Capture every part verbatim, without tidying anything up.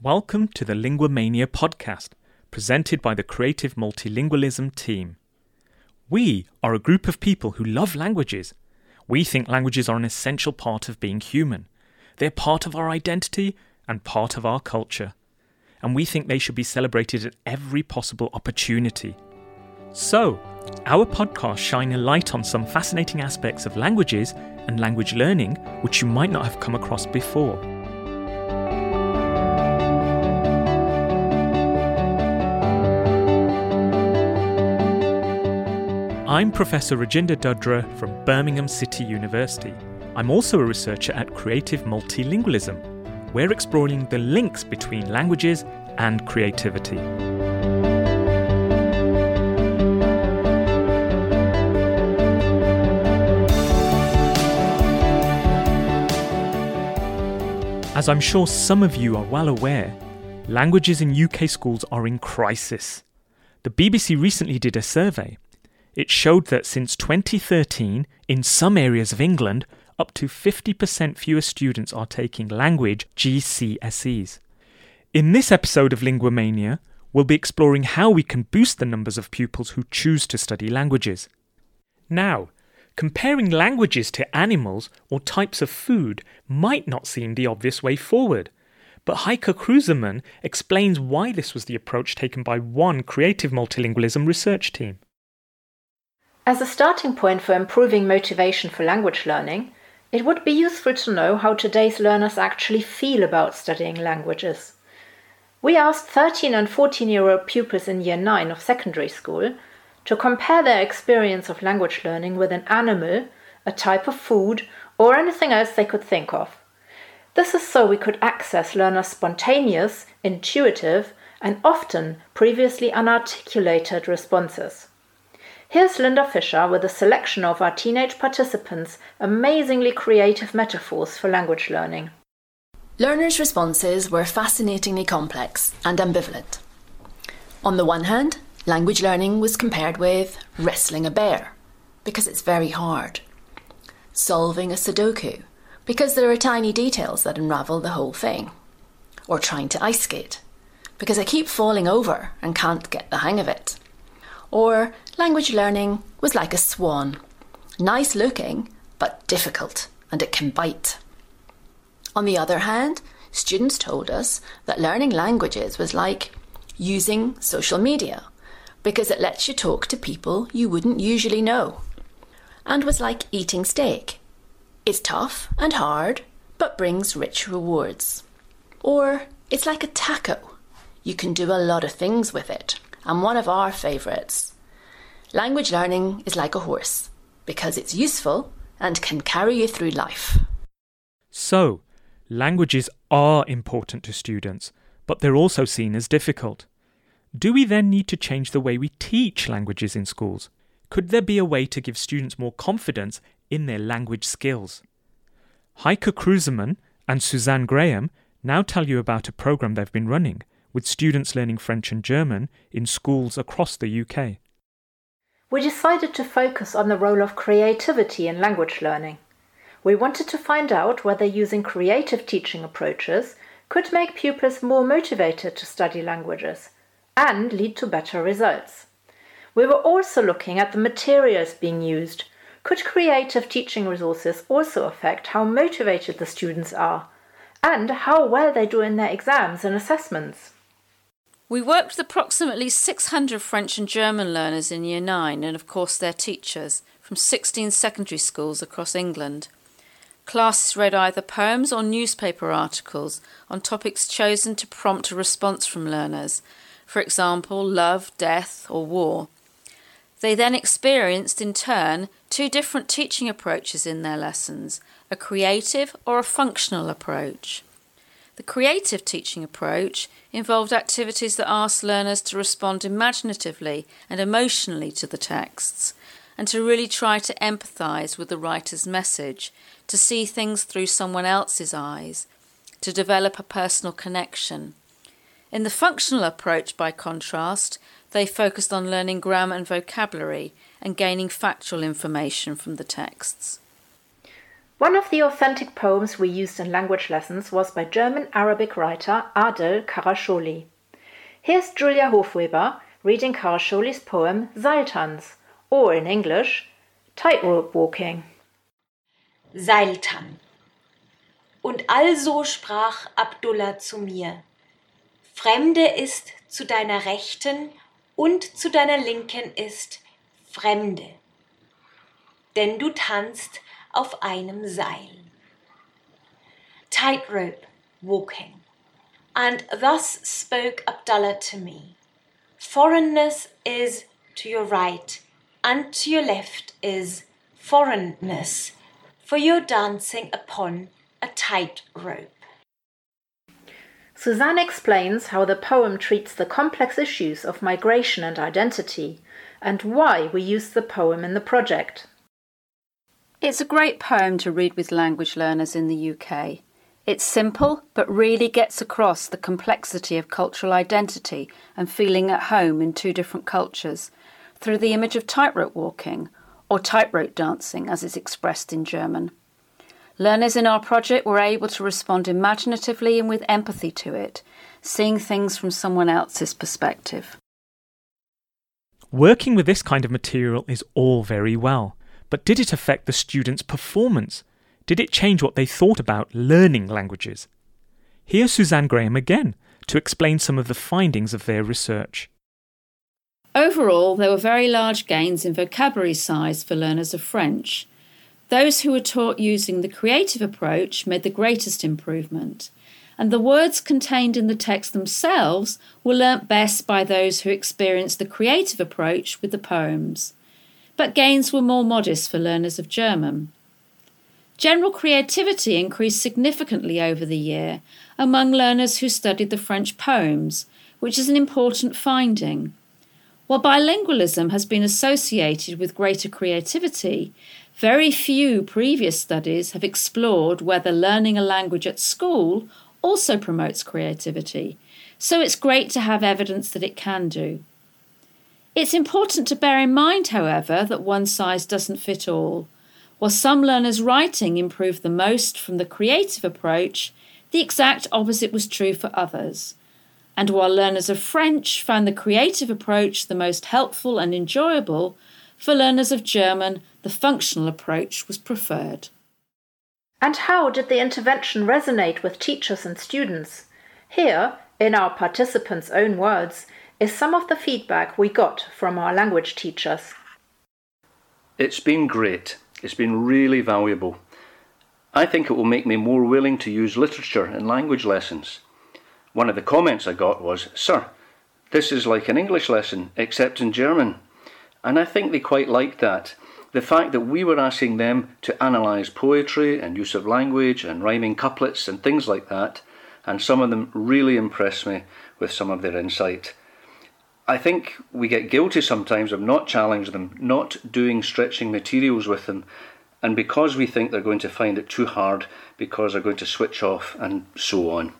Welcome to the Linguamania podcast, presented by the Creative Multilingualism team. We are a group of people who love languages. We think languages are an essential part of being human. They're part of our identity and part of our culture. And we think they should be celebrated at every possible opportunity. So, our podcasts shine a light on some fascinating aspects of languages and language learning, which you might not have come across before. I'm Professor Rajinda Dudra from Birmingham City University. I'm also a researcher at Creative Multilingualism. We're exploring the links between languages and creativity. As I'm sure some of you are well aware, languages in U K schools are in crisis. The B B C recently did a survey. It showed that since twenty thirteen, in some areas of England, up to fifty percent fewer students are taking language G C S Es. In this episode of Linguamania, we'll be exploring how we can boost the numbers of pupils who choose to study languages. Now, comparing languages to animals or types of food might not seem the obvious way forward, but Heike Krusemann explains why this was the approach taken by one Creative Multilingualism research team. As a starting point for improving motivation for language learning, it would be useful to know how today's learners actually feel about studying languages. We asked thirteen and fourteen-year-old pupils in Year nine of secondary school to compare their experience of language learning with an animal, a type of food, or anything else they could think of. This is so we could access learners' spontaneous, intuitive, and often previously unarticulated responses. Here's Linda Fisher with a selection of our teenage participants' amazingly creative metaphors for language learning. Learners' responses were fascinatingly complex and ambivalent. On the one hand, language learning was compared with wrestling a bear, because it's very hard. Solving a Sudoku, because there are tiny details that unravel the whole thing. Or trying to ice skate, because I keep falling over and can't get the hang of it. Or language learning was like a swan, nice looking, but difficult, and it can bite. On the other hand, students told us that learning languages was like using social media, because it lets you talk to people you wouldn't usually know, and was like eating steak. It's tough and hard, but brings rich rewards. Or it's like a taco. You can do a lot of things with it. And one of our favourites. Language learning is like a horse, because it's useful and can carry you through life. So, languages are important to students, but they're also seen as difficult. Do we then need to change the way we teach languages in schools? Could there be a way to give students more confidence in their language skills? Heike Krusemann and Suzanne Graham now tell you about a programme they've been running, with students learning French and German in schools across the U K. We decided to focus on the role of creativity in language learning. We wanted to find out whether using creative teaching approaches could make pupils more motivated to study languages and lead to better results. We were also looking at the materials being used. Could creative teaching resources also affect how motivated the students are and how well they do in their exams and assessments? We worked with approximately six hundred French and German learners in Year nine and, of course, their teachers from sixteen secondary schools across England. Classes read either poems or newspaper articles on topics chosen to prompt a response from learners, for example, love, death or war. They then experienced, in turn, two different teaching approaches in their lessons, a creative or a functional approach. The creative teaching approach involved activities that asked learners to respond imaginatively and emotionally to the texts and to really try to empathise with the writer's message, to see things through someone else's eyes, to develop a personal connection. In the functional approach, by contrast, they focused on learning grammar and vocabulary and gaining factual information from the texts. One of the authentic poems we used in language lessons was by German-Arabic writer Adel Karasholi. Here's Julia Hofweber reading Karasholi's poem Seiltanz, or in English, Tightrope Walking. Seiltanz. Und also sprach Abdullah zu mir, Fremde ist zu deiner Rechten und zu deiner Linken ist Fremde, denn du tanzt auf einem Seil. Tightrope walking. And thus spoke Abdullah to me, Foreignness is to your right, and to your left is foreignness, for you're dancing upon a tightrope. Suzanne explains how the poem treats the complex issues of migration and identity, and why we use the poem in the project. It's a great poem to read with language learners in the U K. It's simple, but really gets across the complexity of cultural identity and feeling at home in two different cultures through the image of tightrope walking, or tightrope dancing as it's expressed in German. Learners in our project were able to respond imaginatively and with empathy to it, seeing things from someone else's perspective. Working with this kind of material is all very well, but did it affect the students' performance? Did it change what they thought about learning languages? Here's Suzanne Graham again to explain some of the findings of their research. Overall, there were very large gains in vocabulary size for learners of French. Those who were taught using the creative approach made the greatest improvement, and the words contained in the text themselves were learnt best by those who experienced the creative approach with the poems. But gains were more modest for learners of German. General creativity increased significantly over the year among learners who studied the French poems, which is an important finding. While bilingualism has been associated with greater creativity, very few previous studies have explored whether learning a language at school also promotes creativity, so it's great to have evidence that it can do. It's important to bear in mind, however, that one size doesn't fit all. While some learners' writing improved the most from the creative approach, the exact opposite was true for others. And while learners of French found the creative approach the most helpful and enjoyable, for learners of German, the functional approach was preferred. And how did the intervention resonate with teachers and students? Here, in our participants' own words, is some of the feedback we got from our language teachers. It's been great. It's been really valuable. I think it will make me more willing to use literature in language lessons. One of the comments I got was, Sir, this is like an English lesson, except in German. And I think they quite liked that. The fact that we were asking them to analyse poetry and use of language and rhyming couplets and things like that, and some of them really impressed me with some of their insight. I think we get guilty sometimes of not challenging them, not doing stretching materials with them, and because we think they're going to find it too hard, because they're going to switch off and so on.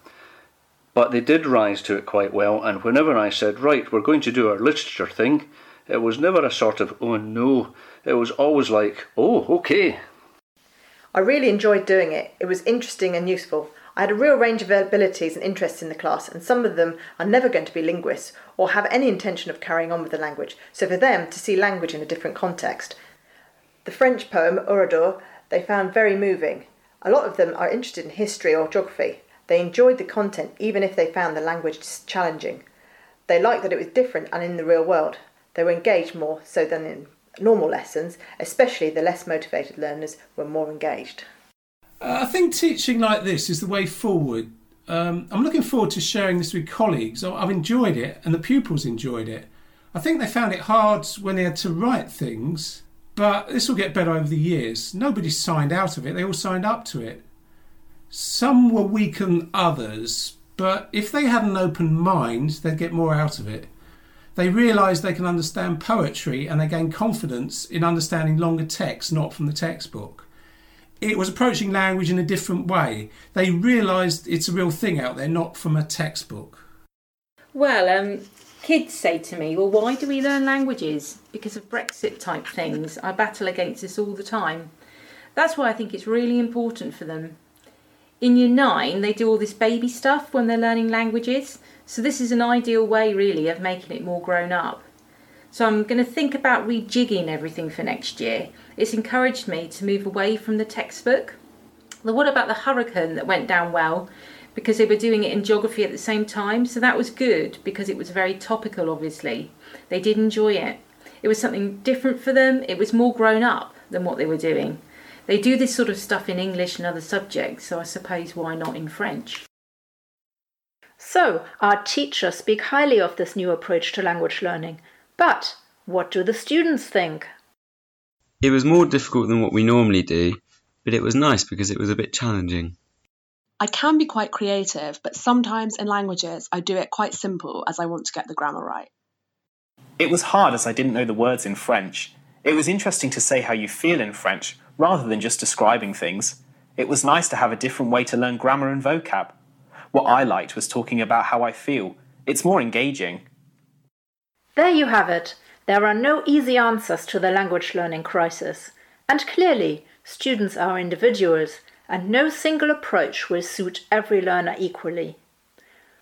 But they did rise to it quite well, and whenever I said, right, we're going to do our literature thing, it was never a sort of, oh no, it was always like, oh, okay. I really enjoyed doing it. It was interesting and useful. I had a real range of abilities and interests in the class, and some of them are never going to be linguists or have any intention of carrying on with the language, so for them to see language in a different context. The French poem, Oradour, they found very moving. A lot of them are interested in history or geography. They enjoyed the content even if they found the language challenging. They liked that it was different and in the real world. They were engaged more so than in normal lessons, especially the less motivated learners were more engaged. Uh, I think teaching like this is the way forward. Um, I'm looking forward to sharing this with colleagues. I've enjoyed it and the pupils enjoyed it. I think they found it hard when they had to write things, but this will get better over the years. Nobody signed out of it, they all signed up to it. Some were weaker than others, but if they had an open mind, they'd get more out of it. They realise they can understand poetry and they gain confidence in understanding longer texts, not from the textbook. It was approaching language in a different way. They realised it's a real thing out there, not from a textbook. Well, um, kids say to me, well, why do we learn languages? Because of Brexit type things. I battle against this all the time. That's why I think it's really important for them. In year nine, they do all this baby stuff when they're learning languages. So this is an ideal way, really, of making it more grown up. So I'm going to think about rejigging everything for next year. It's encouraged me to move away from the textbook. The what about the hurricane that went down well? Because they were doing it in geography at the same time. So that was good because it was very topical, obviously. They did enjoy it. It was something different for them. It was more grown up than what they were doing. They do this sort of stuff in English and other subjects, so I suppose why not in French? So, our teachers speak highly of this new approach to language learning. But what do the students think? It was more difficult than what we normally do, but it was nice because it was a bit challenging. I can be quite creative, but sometimes in languages I do it quite simple as I want to get the grammar right. It was hard as I didn't know the words in French. It was interesting to say how you feel in French rather than just describing things. It was nice to have a different way to learn grammar and vocab. What I liked was talking about how I feel. It's more engaging. There you have it. There are no easy answers to the language learning crisis. And clearly, students are individuals, and no single approach will suit every learner equally.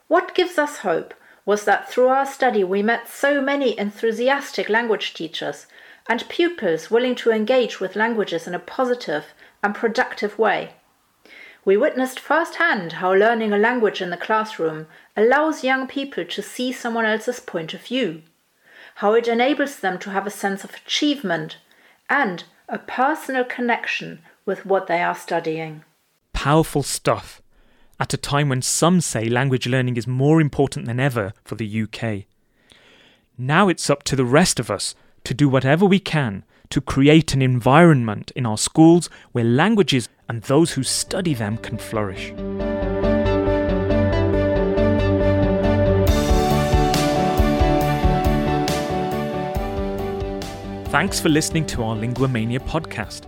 What gives us hope was that through our study we met so many enthusiastic language teachers and pupils willing to engage with languages in a positive and productive way. We witnessed firsthand how learning a language in the classroom allows young people to see someone else's point of view, how it enables them to have a sense of achievement and a personal connection with what they are studying. Powerful stuff, at a time when some say language learning is more important than ever for the U K. Now it's up to the rest of us to do whatever we can to create an environment in our schools where languages and those who study them can flourish. Thanks for listening to our Linguamania podcast.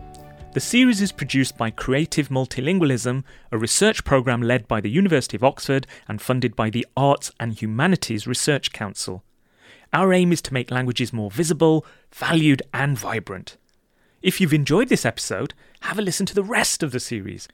The series is produced by Creative Multilingualism, a research programme led by the University of Oxford and funded by the Arts and Humanities Research Council. Our aim is to make languages more visible, valued and vibrant. If you've enjoyed this episode, have a listen to the rest of the series.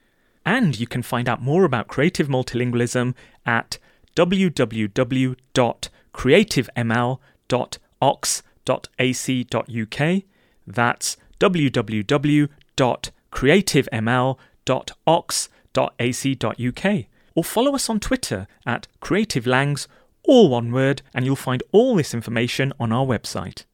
And you can find out more about Creative Multilingualism at w w w dot creative m l dot ox dot a c dot u k. That's w w w dot creative m l dot ox dot a c dot u k. Or follow us on Twitter at creativelangs, all one word, and you'll find all this information on our website.